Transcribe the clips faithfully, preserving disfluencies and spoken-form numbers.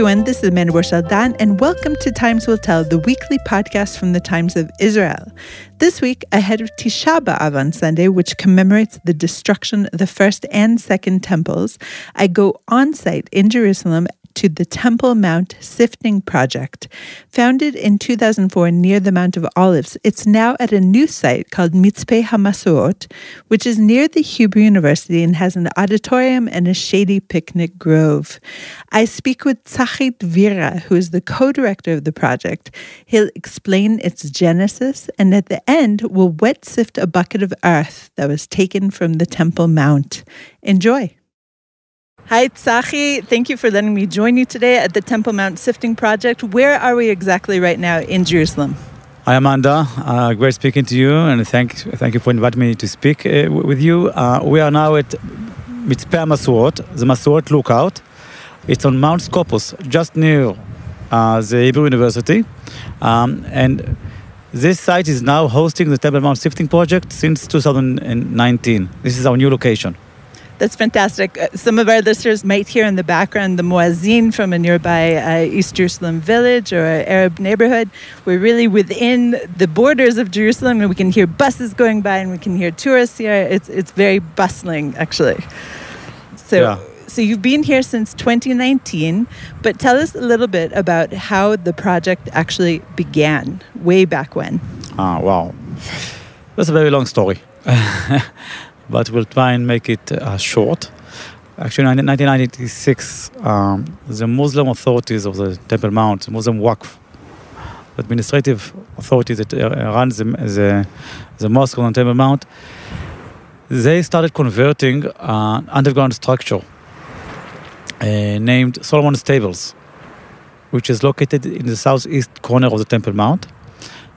everyone, this is Amanda Borschel-Dan, and welcome to Times Will Tell, the weekly podcast from the Times of Israel. This week, ahead of Tisha B'Av on Sunday, which commemorates the destruction of the first and second temples, I go on-site in Jerusalem to the Temple Mount Sifting Project. Founded in two thousand four near the Mount of Olives, it's now at a new site called Mitzpeh HaMasuot, which is near the Hebrew University and has an auditorium and a shady picnic grove. I speak with Tzachit Vira, who is the co-director of the project. He'll explain its genesis, and at the end, we'll wet sift a bucket of earth that was taken from the Temple Mount. Enjoy! Hi, Tzachi. Thank you for letting me join you today at the Temple Mount Sifting Project. Where are we exactly right now in Jerusalem? Hi, Amanda. Uh, great speaking to you, and thank, thank you for inviting me to speak uh, with you. Uh, we are now at Mitzpeh HaMasuot, the Masuot Lookout. It's on Mount Scopus, just near uh, the Hebrew University. Um, and this site is now hosting the Temple Mount Sifting Project since two thousand nineteen. This is our new location. That's fantastic. Uh, some of our listeners might hear in the background the muazzin from a nearby uh, East Jerusalem village or Arab neighborhood. We're really within the borders of Jerusalem, and we can hear buses going by, and we can hear tourists here. It's it's very bustling, actually. So, yeah. So you've been here since twenty nineteen, but tell us a little bit about how the project actually began, way back when. Ah, wow. That's a very long story. But we'll try and make it uh, short. Actually, in nineteen ninety-six, um, the Muslim authorities of the Temple Mount, the Muslim Waqf, the administrative authorities that uh, runs the, the, the mosque on the Temple Mount, they started converting an underground structure uh, named Solomon's Stables, which is located in the southeast corner of the Temple Mount,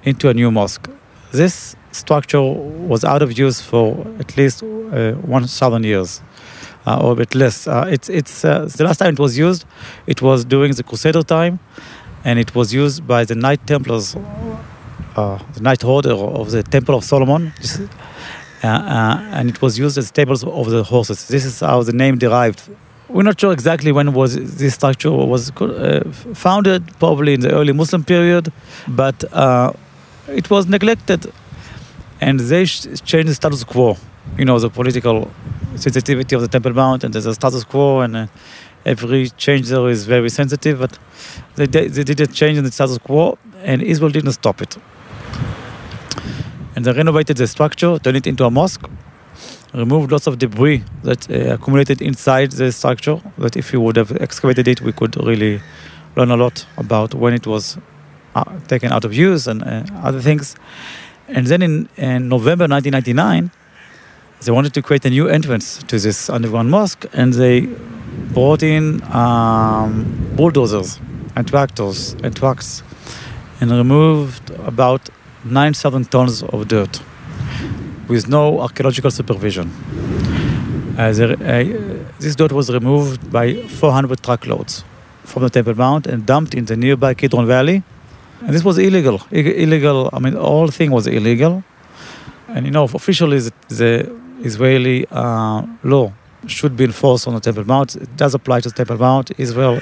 into a new mosque. This structure was out of use for at least uh, one thousand years, uh, or a bit less. Uh, it's it's uh, the last time it was used, it was during the Crusader time, and it was used by the Knight Templars, uh, the Knight Order of the Temple of Solomon, uh, uh, and it was used as stables of the horses. This is how the name derived. We're not sure exactly when was this structure was uh, founded, probably in the early Muslim period, but uh, it was neglected. And they changed the status quo, you know, the political sensitivity of the Temple Mount, and there's a status quo, and uh, every change there is very sensitive, but they, they did a change in the status quo, and Israel didn't stop it. And they renovated the structure, turned it into a mosque, removed lots of debris that uh, accumulated inside the structure, that if we would have excavated it, we could really learn a lot about when it was uh, taken out of use and uh, other things. And then in, in November nineteen ninety-nine, they wanted to create a new entrance to this underground mosque, and they brought in um, bulldozers and tractors and trucks and removed about nine thousand tons of dirt with no archaeological supervision. Uh, there, uh, this dirt was removed by four hundred truckloads from the Temple Mount and dumped in the nearby Kidron Valley. And this was illegal. Illegal. I mean, all thing was illegal. And you know, officially, the, the Israeli uh, law should be enforced on the Temple Mount. It does apply to the Temple Mount. Israel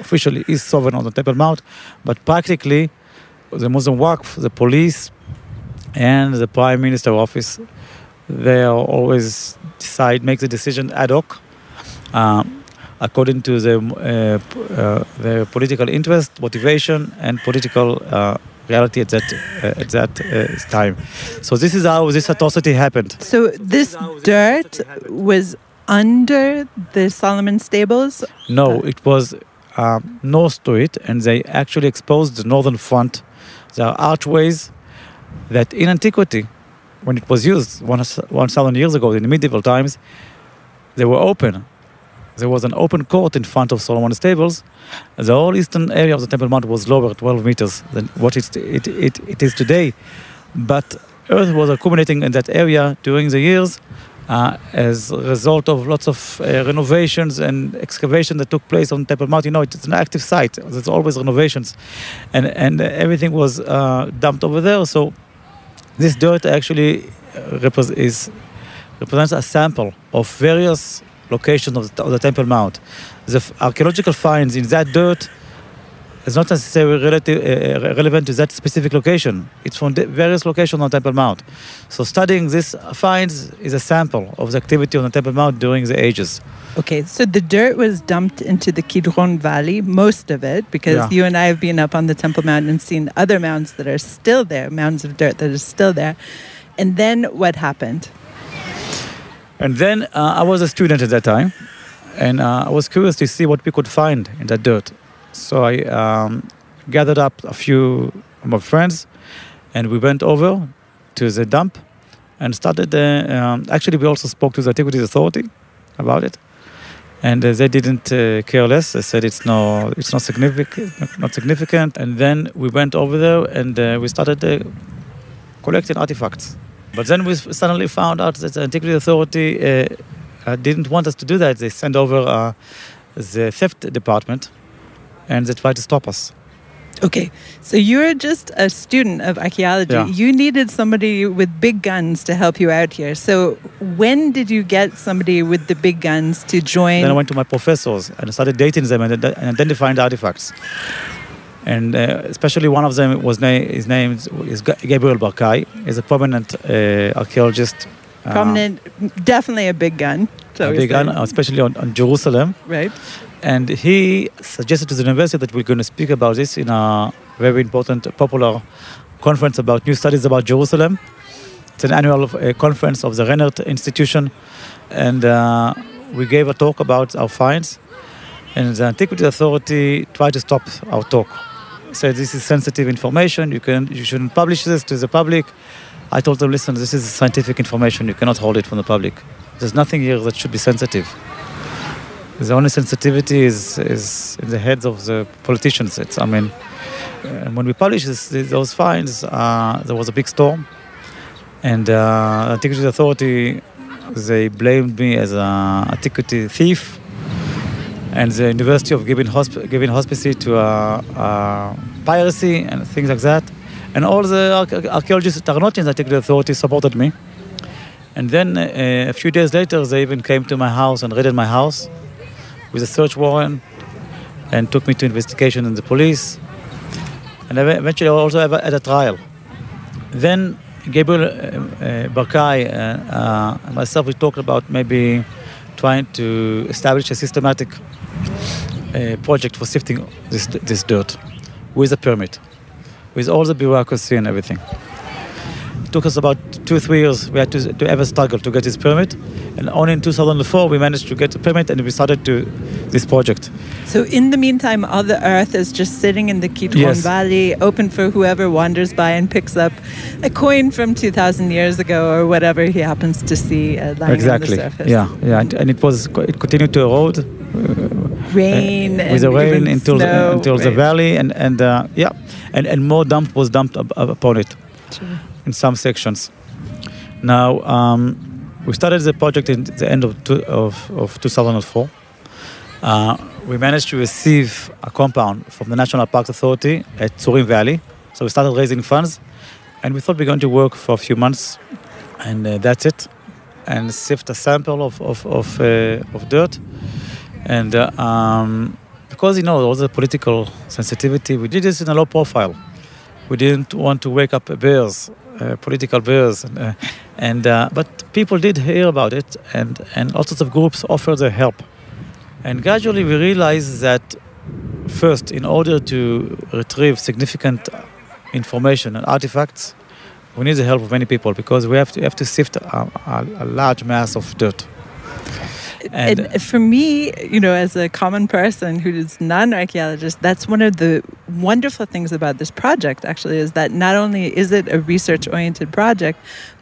officially is sovereign on the Temple Mount, but practically, the Muslim Waqf, the police, and the Prime Minister's office, they always decide, make the decision ad hoc. Um, according to the, uh, uh, the political interest, motivation, and political uh, reality at that uh, at that uh, time. So this is how this atrocity happened. So this, this dirt was under the Solomon Stables? No, it was um, north to it, and they actually exposed the northern front. There are archways that in antiquity, when it was used one thousand years ago, in the medieval times, they were open. There was an open court in front of Solomon's Stables. The whole eastern area of the Temple Mount was lower, twelve meters, than what it, it, it, it is today. But earth was accumulating in that area during the years uh, as a result of lots of uh, renovations and excavation that took place on Temple Mount. You know, it's an active site. There's always renovations. And, and everything was uh, dumped over there. So this dirt actually repre- is, represents a sample of various location of the, of the Temple Mount. The f- archaeological finds in that dirt is not necessarily relative, uh, relevant to that specific location. It's from de- various locations on Temple Mount. So studying these finds is a sample of the activity on the Temple Mount during the ages. Okay, so the dirt was dumped into the Kidron Valley, most of it, because yeah. you and I have been up on the Temple Mount and seen other mounds that are still there, mounds of dirt that are still there. And then what happened? And then uh, I was a student at that time, and uh, I was curious to see what we could find in that dirt. So I um, gathered up a few of my friends, and we went over to the dump and started. Uh, um, actually, we also spoke to the Antiquities Authority about it, and uh, they didn't uh, care less. They said it's no, it's not significant, not significant. And then we went over there and uh, we started uh, collecting artifacts. But then we suddenly found out that the Antiquities Authority uh, uh, didn't want us to do that. They sent over uh, the theft department. And they tried to stop us. Okay, so you're just a student of archaeology. Yeah. You needed somebody with big guns to help you out here. So when did you get somebody with the big guns to join? Then I went to my professors and I started dating them and, and identifying the artifacts. And uh, especially one of them was na- his name is Gabriel Barkay. He's a prominent uh, archaeologist. Prominent, uh, definitely a big gun. A big gun, especially on, on Jerusalem. Right. And he suggested to the university that we're going to speak about this in a very important, popular conference about new studies about Jerusalem. It's an annual uh, conference of the Rennert Institution. And uh, we gave a talk about our finds. And the Antiquities Authority tried to stop our talk. Said, this is sensitive information. You can, you shouldn't publish this to the public. I told them, listen, this is scientific information. You cannot hold it from the public. There's nothing here that should be sensitive. The only sensitivity is, is in the heads of the politicians. It's, I mean, uh, when we published this, those finds, uh, there was a big storm. And uh, the Antiquities Authority, they blamed me as an antiquity thief. And the University of giving, hosp- giving hospice to uh, uh, piracy and things like that. And all the archaeologists that are not in the Antiquities Authority supported me. And then uh, a few days later, they even came to my house and raided my house with a search warrant and took me to investigation and the police. And eventually I also had a trial. Then Gabriel uh, uh, Barkay and, uh, and myself, we talked about maybe trying to establish a systematic uh, project for sifting this, this dirt with a permit, with all the bureaucracy and everything. It took us about two, three years. We had to, to ever struggle to get this permit. And only in two thousand four, we managed to get the permit and we started to this project. So in the meantime, all the earth is just sitting in the Kidron yes. Valley, open for whoever wanders by and picks up a coin from two thousand years ago or whatever he happens to see uh, lying exactly. on the surface. Yeah, yeah. And, and it was it continued to erode. Rain. Uh, with and the rain until, snow, until right. the valley. And, and uh, yeah, and, and more dump was dumped up, up upon it. Sure. In some sections. Now, um, we started the project in the end of two, of, of two thousand four. Uh, we managed to receive a compound from the National Parks Authority at Tsurim Valley. So we started raising funds, and we thought we were going to work for a few months, and uh, that's it. And sift a sample of of of, uh, of dirt, and uh, um, because you know all the political sensitivity, we did this in a low profile. We didn't want to wake up bears, uh, political bears, and, uh, and uh, but people did hear about it, and, and all sorts of groups offered their help. And gradually we realized that first, in order to retrieve significant information and artifacts, we need the help of many people because we have to, have to sift a, a, a large mass of dirt. And, and for me, you know, as a common person who is not an archaeologist, that's one of the wonderful things about this project, actually, is that not only is it a research-oriented project,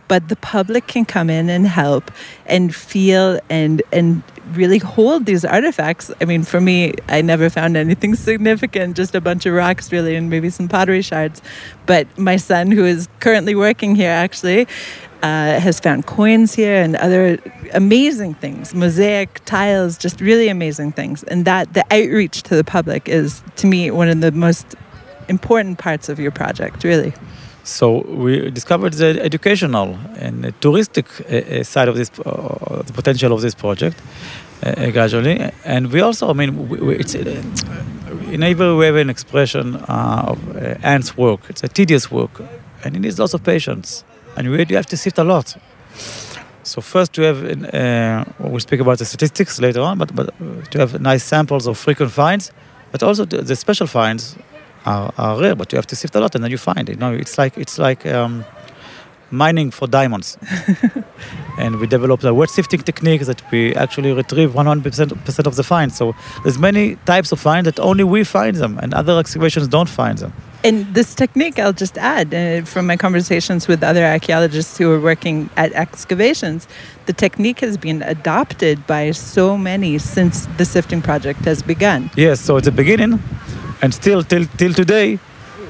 but the public can come in and help and feel and and really hold these artifacts. I mean, for me, I never found anything significant, just a bunch of rocks, really, and maybe some pottery shards. But my son, who is currently working here, actually, Uh, has found coins here and other amazing things, mosaic tiles, just really amazing things. And that the outreach to the public is, to me, one of the most important parts of your project, really. So we discovered the educational and touristic uh, side of this, uh, the potential of this project, uh, gradually. And we also, I mean, we, we, it's, uh, in Hebrew we have an expression uh, of uh, ants' work. It's a tedious work, and it needs lots of patience. And we have to sift a lot. So first to have, uh, we'll speak about the statistics later on, but, but to have nice samples of frequent finds, but also the special finds are, are rare, but you have to sift a lot and then you find it. You know, it's like, it's like um, mining for diamonds. And we developed a wet sifting technique that we actually retrieve one hundred percent of the finds. So there's many types of finds that only we find them and other excavations don't find them. And this technique, I'll just add, uh, from my conversations with other archaeologists who are working at excavations, the technique has been adopted by so many since the sifting project has begun. Yes, so at the beginning, and still till till today,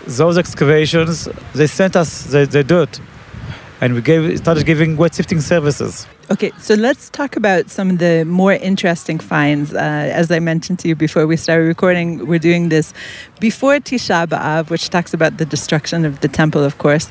those excavations, they sent us the, the dirt, and we gave started giving wet sifting services. Okay, so let's talk about some of the more interesting finds. Uh, as I mentioned to you before we started recording, we're doing this before Tisha B'Av, which talks about the destruction of the temple, of course.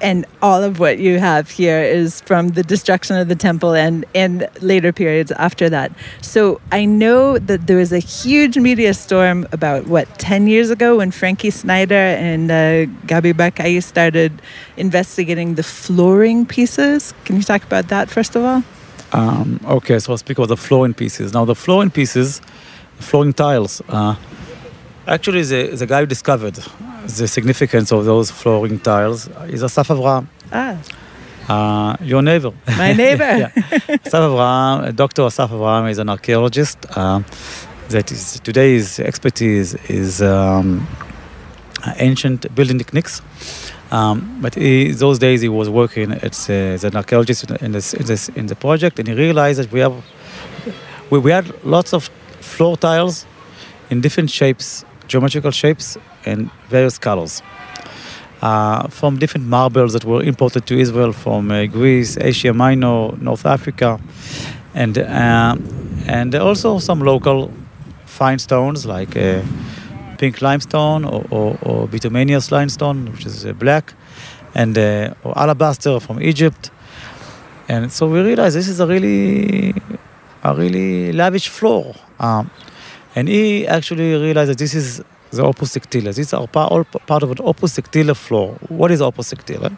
And all of what you have here is from the destruction of the temple and, and later periods after that. So I know that there was a huge media storm about, what, ten years ago when Frankie Snyder and uh, Gabriel Barkay started investigating the flooring pieces. Can you talk about that, first of all? Um, okay, so I'll speak about the flooring pieces. Now, the flooring pieces, flooring tiles, uh, actually the, the guy who discovered the significance of those flooring tiles is Asaf Avraham. Ah. Uh, your neighbor. My neighbor. Yeah. Asaf Avraham, Doctor Asaf Avraham is an archaeologist. Uh, that is, today's expertise is um, ancient building techniques. Um, but he, those days he was working as, uh, as an archaeologist in, this, in, this, in the project, and he realized that we have we, we had lots of floor tiles in different shapes, geometrical shapes, and various colors, uh, from different marbles that were imported to Israel from uh, Greece, Asia Minor, North Africa, and uh, and also some local fine stones like uh, pink limestone or, or, or bituminous limestone, which is uh, black, and uh, or alabaster from Egypt. And so we realized this is a really a really lavish floor, um, and he actually realized that this is the opus sectile. These are all part of an opus sectile floor. What is opus sectile?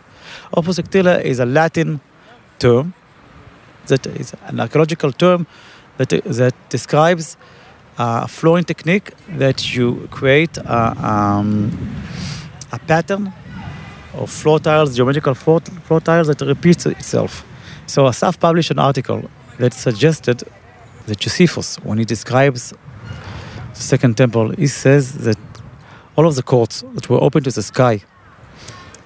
Opus sectile is a Latin term that is an archaeological term that that describes a flooring technique that you create a, um, a pattern of floor tiles, geometrical floor, floor tiles that repeats itself. So Asaf published an article that suggested that Josephus, when he describes the Second Temple, he says that all of the courts that were open to the sky,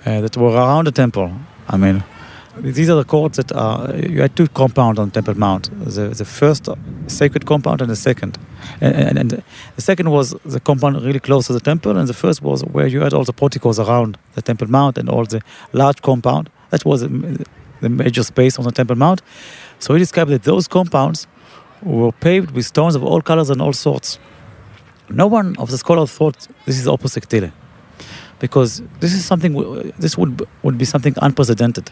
uh, that were around the temple, I mean, these are the courts that are, you had two compounds on Temple Mount, the, the first sacred compound and the second. And, and, and the second was the compound really close to the temple, and the first was where you had all the porticos around the Temple Mount and all the large compound. That was the major space on the Temple Mount. So he described that those compounds were paved with stones of all colors and all sorts. No one of the scholars thought this is opus sectile, because this is something. This would would be something unprecedented.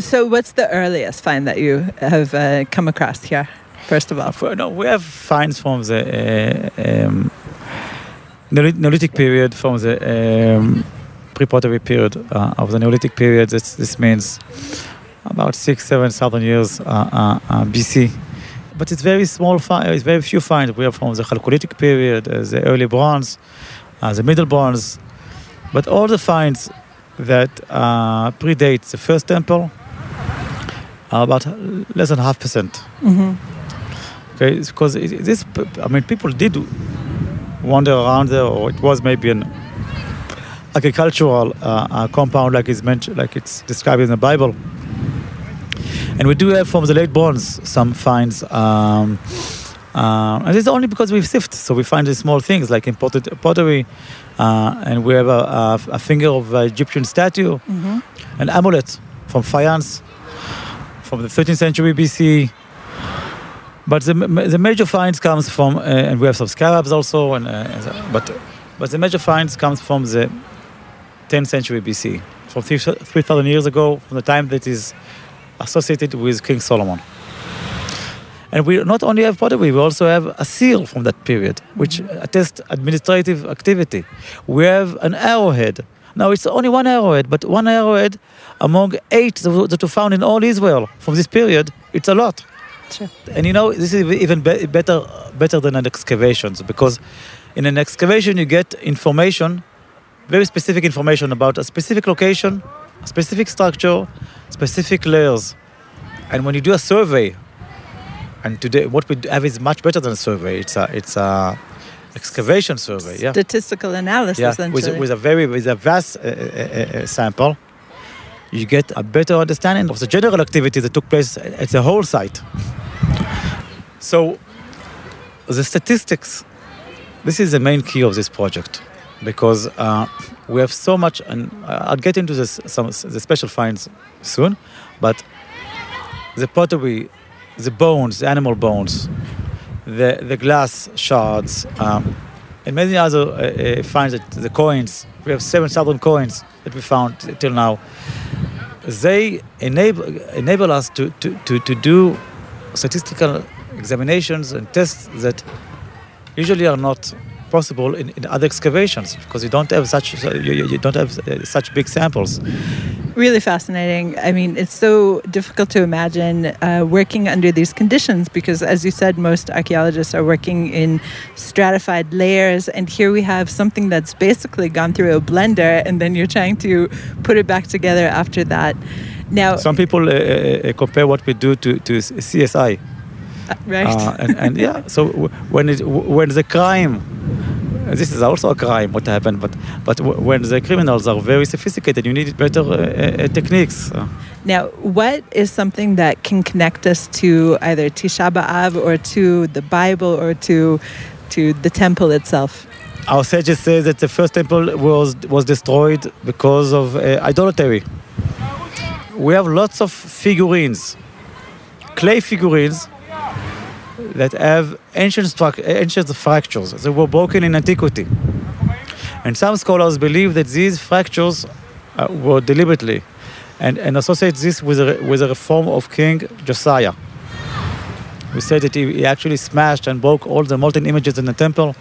So, what's the earliest find that you have uh, come across here? First of all, For, no, we have finds from the uh, um, Neolithic period, from the um, pre-pottery period uh, of the Neolithic period. This, this means about six, seven thousand years uh, uh, uh, B C. But it's very small, it's very few finds. We have from the Chalcolithic period, uh, the early bronze, uh, the middle bronze. But all the finds that uh, predate the first temple are about less than half percent. Mm-hmm. Okay, it's because it, this, I mean, people did wander around there, or it was maybe an agricultural uh, uh, compound, like it's mentioned, like it's described in the Bible. And we do have from the late bronze some finds. Um, uh, and it's only because we've sifted. So we find these small things like imported pottery. Uh, and we have a, a, a finger of an Egyptian statue. Mm-hmm. An amulet from faience from the thirteenth century B C. But the, the major finds comes from, uh, and we have some scarabs also. And, uh, and the, but, but the major finds comes from the tenth century B C. from three thousand years ago, from the time that is associated with King Solomon. And we not only have pottery, we also have a seal from that period, which attests administrative activity. We have an arrowhead. Now, it's only one arrowhead, but one arrowhead among eight that were found in all Israel from this period, it's a lot. Sure. And you know, this is even be- better better than an excavation, because in an excavation you get information, very specific information about a specific location, a specific structure, specific layers. And when you do a survey, and today what we have is much better than a survey. It's a it's a excavation survey, yeah. Statistical analysis, yeah, essentially. With, with a very with a vast uh, uh, uh, sample. You get a better understanding of the general activity that took place at the whole site. So, the statistics, this is the main key of this project, because uh, we have so much, and I'll get into this, some the special finds soon, but the pottery, the bones, the animal bones, the, the glass shards, um, and many other uh, uh, finds, that the coins, we have seven thousand coins that we found till now. They enable enable us to, to, to, to do statistical examinations and tests that usually are not possible in, in other excavations, because you don't have such you, you don't have such big samples. Really fascinating. I mean, it's so difficult to imagine uh, working under these conditions, because, as you said, most archaeologists are working in stratified layers, and here we have something that's basically gone through a blender, and then you're trying to put it back together after that. Now, some people uh, compare what we do to, to C S I, uh, right? Uh, and, and yeah, so when it when the crime. This is also a crime, what happened, but but when the criminals are very sophisticated, you need better uh, techniques. Now, what is something that can connect us to either Tisha B'Av or to the Bible or to to the temple itself? Our sages say that the first temple was was destroyed because of uh, idolatry. We have lots of figurines, clay figurines, that have ancient, struct- ancient fractures that were broken in antiquity. And some scholars believe that these fractures uh, were deliberately and, and associate this with a, with a reform of King Josiah. We said that he, he actually smashed and broke all the molten images in the temple.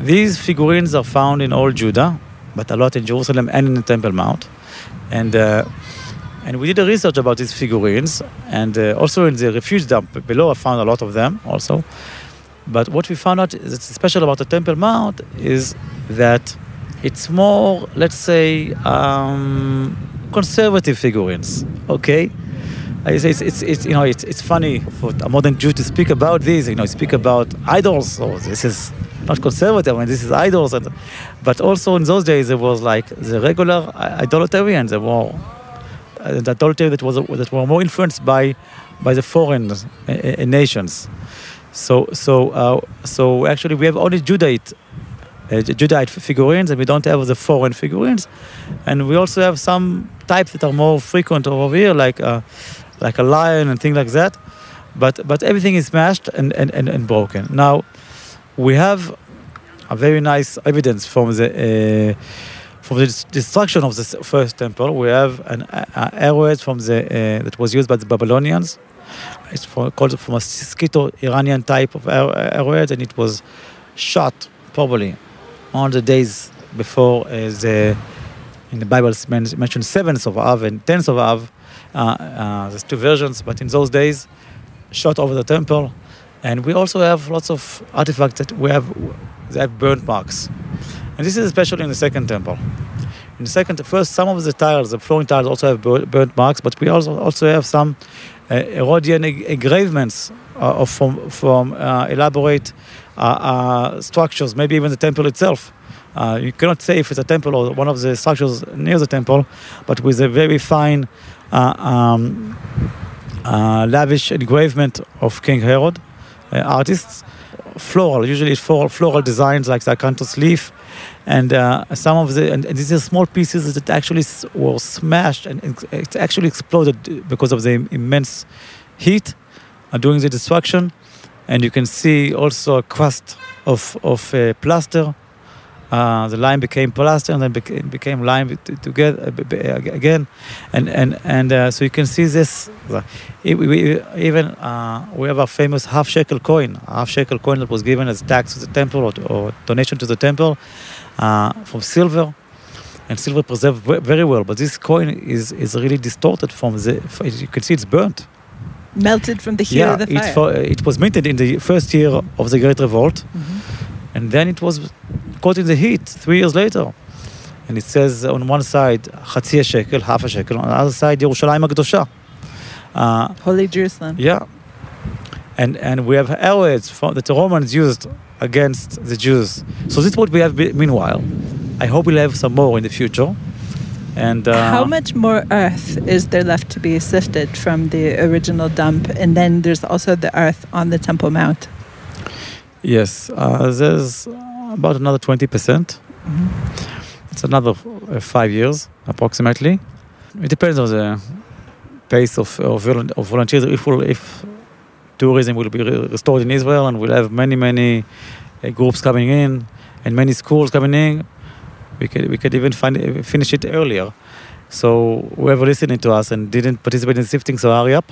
These figurines are found in all Judah, but a lot in Jerusalem and in the Temple Mount. And uh, And we did a research about these figurines, and uh, also in the refuse dump below, I found a lot of them also. But what we found out that's special about the Temple Mount is that it's more, let's say, um, conservative figurines. Okay, I say it's, it's it's you know it's it's funny for a modern Jew to speak about these. You know, speak about idols. So this is not conservative. I mean, this is idols. And, but also in those days, there was like the regular idolatry, and there were. The idolatry that was that were more influenced by by the foreign uh, uh, nations. So so uh, so actually we have only Judite uh, Judite figurines, and we don't have the foreign figurines. And we also have some types that are more frequent over here, like uh, like a lion and things like that. But but everything is smashed and, and, and, and broken. Now we have a very nice evidence from the. Uh, From the destruction of the first temple, we have an uh, arrowhead from the uh, that was used by the Babylonians. It's for, called from a Scytho-Iranian type of arrowhead, and it was shot probably on the days before uh, the. In the Bible, it's mentioned seventh of Av and tenth of Av. Uh, uh, there's two versions, but in those days, shot over the temple, and we also have lots of artifacts that we have that have burnt marks. And this is especially in the second temple. In the second, first, some of the tiles, the flooring tiles, also have burnt marks, but we also also have some uh, Herodian engravements uh, from from uh, elaborate uh, uh, structures, maybe even the temple itself. Uh, you cannot say if it's a temple or one of the structures near the temple, but with a very fine, uh, um, uh, lavish engravement of King Herod, uh, artists. Floral, usually floral, floral designs like the Acanthus leaf, and uh, some of the and, and these are small pieces that actually s- were smashed and, and it actually exploded because of the im- immense heat uh, during the destruction. And you can see also a crust of of uh, plaster Uh, the lime became plaster, and then became, became lime together again, and and and uh, so you can see this. We, we, even uh, we have a famous half shekel coin, half shekel coin that was given as tax to the temple or, or donation to the temple uh, from silver, and silver preserved very well. But this coin is is really distorted from the. You can see it's burnt, melted from the heat yeah, of the fire. It, for, it was minted in the first year of the Great Revolt, mm-hmm. and then it was caught in the heat three years later. And it says on one side, Chatzi shekel, half a shekel. On the other side, Yerushalayim HaKadosha. Uh, Holy Jerusalem. Yeah. And and we have arrowheads that the Romans used against the Jews. So this is what we have meanwhile. I hope we'll have some more in the future. And uh, how much more earth is there left to be sifted from the original dump? And then there's also the earth on the Temple Mount. Yes. Uh, there's... about another twenty percent. Mm-hmm. It's another uh, five years, approximately. It depends on the pace of, of, of volunteers. If, we'll, if tourism will be re- restored in Israel, and we'll have many, many uh, groups coming in and many schools coming in, we could, we could even find, finish it earlier. So whoever listening to us and didn't participate in sifting, so hurry up.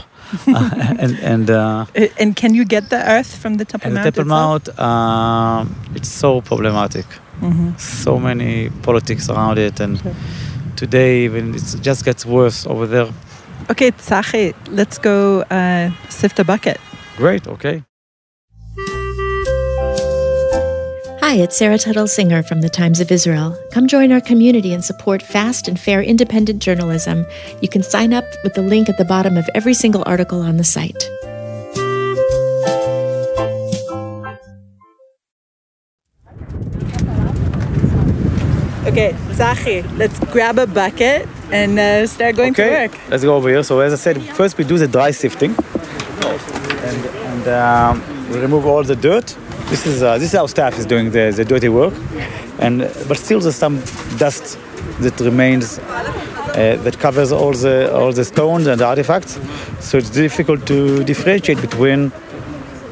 uh, and and, uh, and can you get the earth from the Temple Mount? The Temple Mount, uh, it's so problematic. Mm-hmm. So many politics around it, and sure. Today even it just gets worse over there. Okay, Tzachit, let's go uh, sift a bucket. Great, okay. Hi, it's Sarah Tuttle-Singer from the Times of Israel. Come join our community and support fast and fair independent journalism. You can sign up with the link at the bottom of every single article on the site. Okay, Tzachit, let's grab a bucket and uh, start going okay, to work. Let's go over here. So as I said, first we do the dry sifting. And, and um, we remove all the dirt. This is uh, this is our staff is doing the, the dirty work, and but still there's some dust that remains uh, that covers all the all the stones and the artifacts. So it's difficult to differentiate between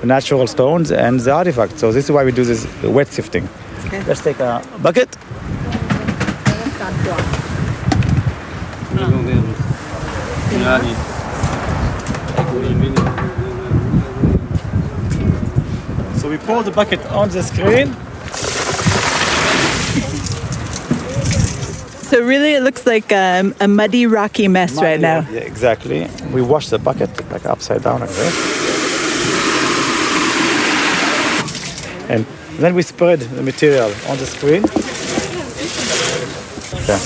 the natural stones and the artifacts. So this is why we do this wet sifting. Okay. Let's take a bucket. We pour the bucket on the screen. So really it looks like um, a muddy, rocky mess muddy, right now. Yeah, exactly. We wash the bucket like upside down like this. And then we spread the material on the screen. Okay.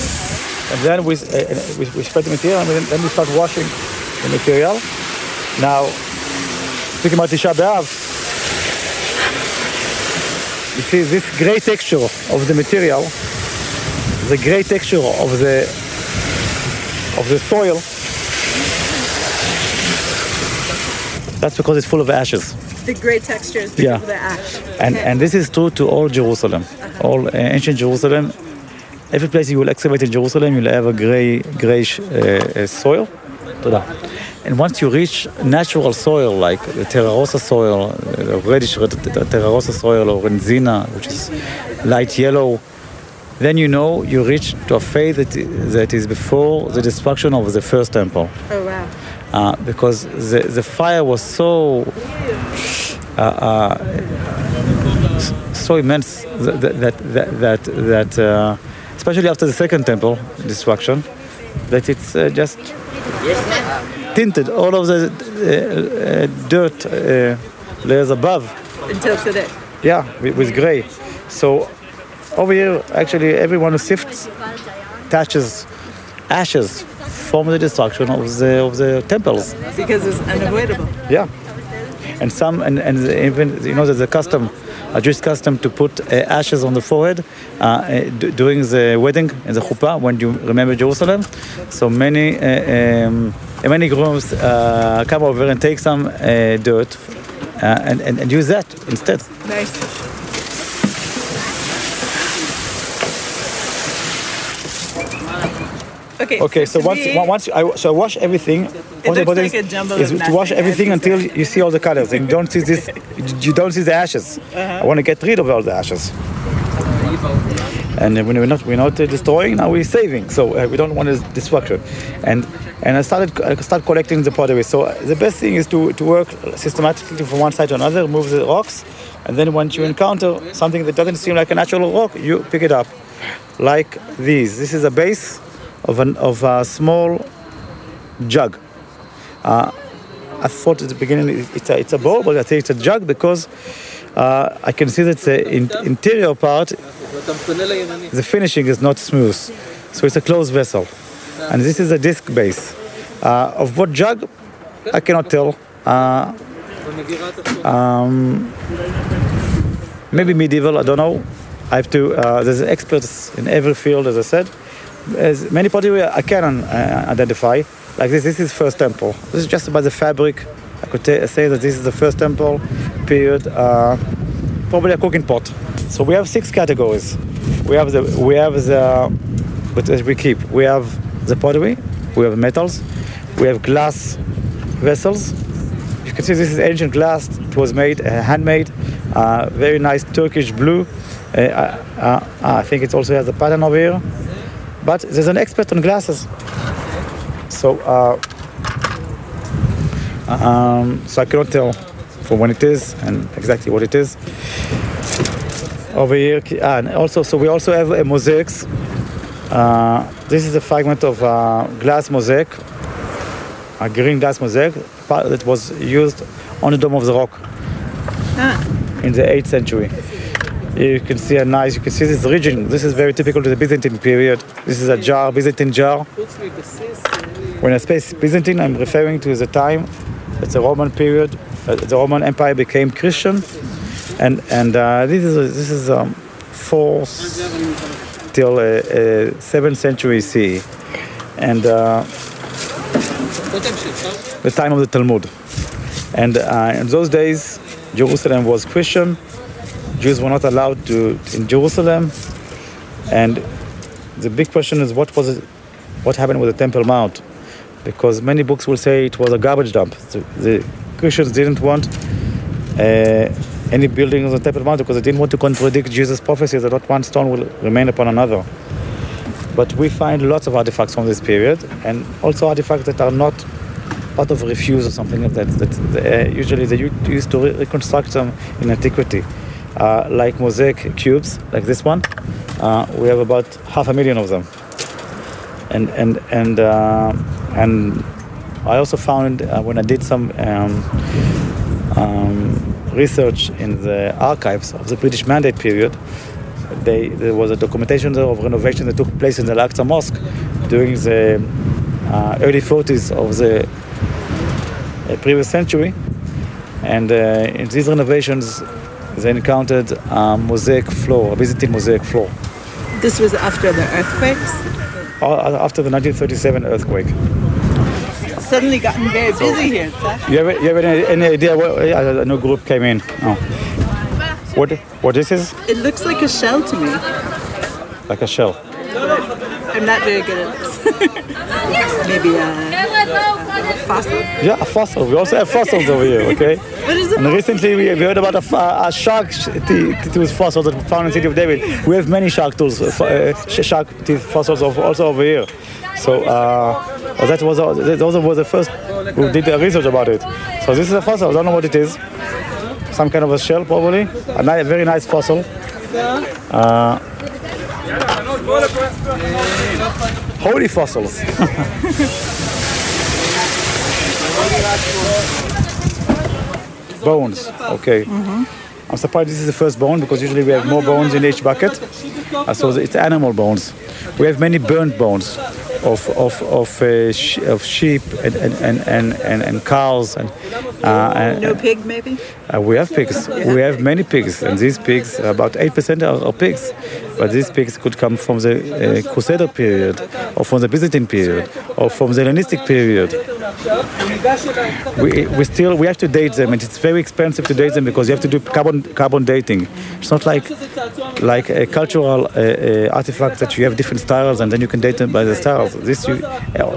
And then we, uh, we, we spread the material, and then we start washing the material. Now, speaking about Tisha B'Av, you see this grey texture of the material, the grey texture of the of the soil. That's because it's full of ashes. The grey texture is because yeah. of the ash. And okay. and this is true to all Jerusalem, uh-huh. all uh, ancient Jerusalem. Every place you will excavate in Jerusalem, you'll have a grey greyish uh, soil. And once you reach natural soil, like the terra rossa soil, uh, reddish red, terra rossa soil, or renzina, which is light yellow, then you know you reach to a phase that, that is before the destruction of the first temple. Oh, wow. Uh, because the, the fire was so uh, uh, so immense that, that, that, that uh, especially after the second temple destruction, that it's uh, just... tinted all of the uh, uh, dirt uh, layers above. Until today. Yeah, with, with grey. So over here, actually, everyone who sifts touches ashes from the destruction of the of the temples. Because it's unavoidable. Yeah, and some and, and even you know there's a custom, a Jewish custom to put uh, ashes on the forehead uh, uh, d- during the wedding and the chuppah when you remember Jerusalem. So many. Uh, um, And many grooms uh, come over and take some uh, dirt uh, and, and, and use that instead. Nice. Okay. Okay. So, so once, we, once I so I wash everything. It looks like a jumble is of to wash everything until you see all the colors. And you don't see this. You don't see the ashes. Uh-huh. I want to get rid of all the ashes. And when we're not we're not destroying, now we're saving. So uh, we don't want destruction. And and I started I start collecting the pottery. So the best thing is to, to work systematically from one side to another, move the rocks, and then once you encounter something that doesn't seem like a natural rock, you pick it up, like these. This is a base of an of a small jug. Uh, I thought at the beginning it's a it's a bowl, but I think it's a jug because uh, I can see that the in, interior part, the finishing is not smooth, so it's a closed vessel, and this is a disc base. Uh, of what jug, I cannot tell. Uh, um, maybe medieval, I don't know. I have to. Uh, there's experts in every field, as I said. As many pottery I can uh, identify. Like this, this is first temple. This is just about the fabric. I could t- say that this is the first temple period. Uh, probably a cooking pot. So we have six categories. We have the we have the what we keep. We have the pottery. We have metals. We have glass vessels. You can see this is ancient glass. It was made uh, handmade. Uh, very nice Turkish blue. Uh, uh, uh, I think it also has a pattern over here. But there's an expert on glasses. So uh, um, so I cannot tell from when it is and exactly what it is. Over here, and also, so we also have a mosaics. Uh, this is a fragment of a glass mosaic, a green glass mosaic that was used on the Dome of the Rock ah. in the eighth century. You can see a nice, you can see this region. This is very typical to the Byzantine period. This is a jar, Byzantine jar. When I say Byzantine, I'm referring to the time that the Roman period, uh, the Roman Empire became Christian, and and uh, this is this is um, fourth till seventh uh, uh, century C E, and uh, the time of the Talmud. And uh, in those days, Jerusalem was Christian. Jews were not allowed to in Jerusalem, and the big question is what was it, what happened with the Temple Mount, because many books will say it was a garbage dump. The, the Christians didn't want uh, any building on the Temple Mount because they didn't want to contradict Jesus' prophecy that not one stone will remain upon another. But we find lots of artifacts from this period, and also artifacts that are not part of refuse or something like that. That, that uh, usually they used to reconstruct them in antiquity. Uh, like mosaic cubes, like this one, uh, we have about half a million of them, and and and uh, and I also found uh, when I did some um, um, research in the archives of the British Mandate period, they, there was a documentation of renovation that took place in the Al-Aqsa Mosque during the uh, early forties of the uh, previous century, and uh, in these renovations. They encountered a mosaic floor, a Byzantine mosaic floor. This was after the earthquakes? After the nineteen thirty-seven earthquake. It's suddenly gotten very busy here. You have, you have any, any idea where a new group came in? No. What, what this is? It looks like a shell to me. Like a shell. I'm not very good at this. Maybe a fossil? Yeah, a fossil. We also have fossils over here, okay? What is a fossil? And recently we heard about a, a shark tooth fossil that we found in the City of David. We have many shark tools, uh, shark teeth fossils also over here. So uh, that was those were the first who did the research about it. So this is a fossil. I don't know what it is. Some kind of a shell, probably. A nice, very nice fossil. Uh, Holy fossils. Bones, okay. Mm-hmm. I'm surprised this is the first bone because usually we have more bones in each bucket. Uh, so it's animal bones. We have many burnt bones of of of, uh, sh- of sheep and and, and, and, and cows and uh, and, no pig maybe. Uh, we have pigs. We have many pigs, and these pigs, about eight percent are, are pigs, but these pigs could come from the uh, Crusader period, or from the Byzantine period, or from the Hellenistic period. We we still we have to date them, and it's very expensive to date them because you have to do carbon carbon dating. It's not like like a cultural uh, uh, artifact that you have different styles and then you can date them by the styles. This you,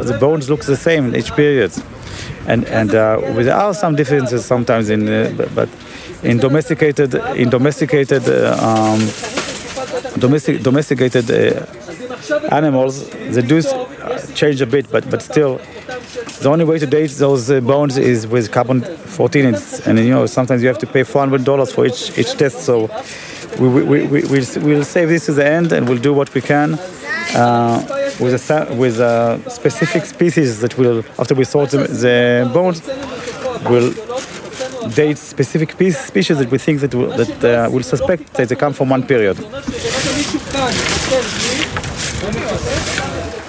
the bones look the same in each period, and and uh, there are some differences sometimes in uh, but in domesticated in domesticated uh, um, domestic, domesticated uh, animals. The Jews changed a bit, but but still, the only way to date those uh, bones is with carbon fourteen, and you know sometimes you have to pay four hundred dollars for each each test. So we we we we we'll, we'll save this to the end, and we'll do what we can. Uh, with a with a specific species that will, after we sort the, the bones, will date specific piece, species that we think that will, that uh, will suspect that they come from one period.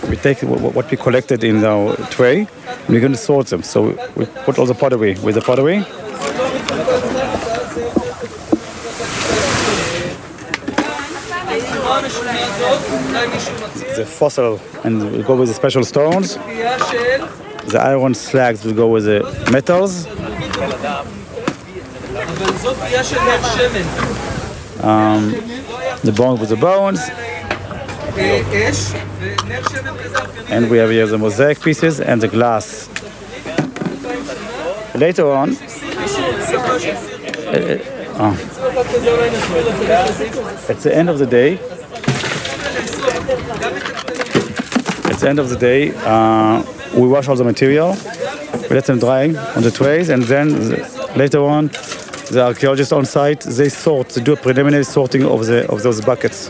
We take what we collected in our tray, and we're going to sort them. So we put all the pottery with the pottery. The fossil, and we go with the special stones. The iron slags will go with the metals. Um, the bones with the bones. And we have here the mosaic pieces and the glass. Later on, uh, oh. at the end of the day, At the end of the day, uh, we wash all the material, we let them dry on the trays, and then the, later on, the archaeologists on site, they sort, they do a preliminary sorting of the of those buckets,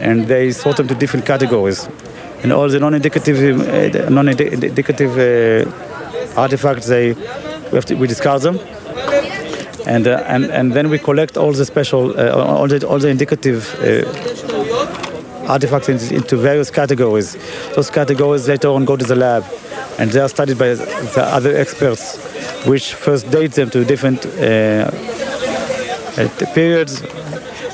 and they sort them to different categories, and all the non-indicative uh, non-indicative uh, artifacts, they we have to we discard them, and uh, and and then we collect all the special uh, all the all the indicative. Uh, artifacts into various categories. Those categories later on go to the lab, and they are studied by the other experts, which first date them to different uh, periods,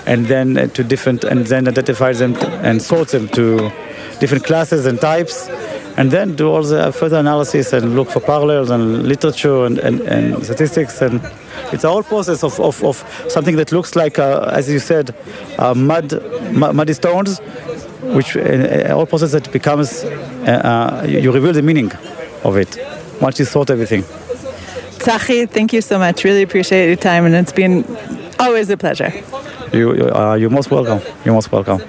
and then to different, and then identify them and sort them to different classes and types, and then do all the further analysis and look for parallels and literature and, and, and statistics. And it's a whole process of, of, of something that looks like, uh, as you said, uh, mud, mud, muddy stones, which a uh, whole process that becomes, uh, uh, you reveal the meaning of it once you sort everything. Tzachit, thank you so much. Really appreciate your time, and it's been always a pleasure. You, uh, you're most welcome. You're most welcome.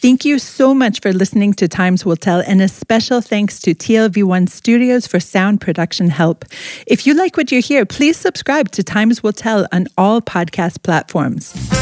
Thank you so much for listening to Times Will Tell, and a special thanks to T L V one Studios for sound production help. If you like what you hear, please subscribe to Times Will Tell on all podcast platforms.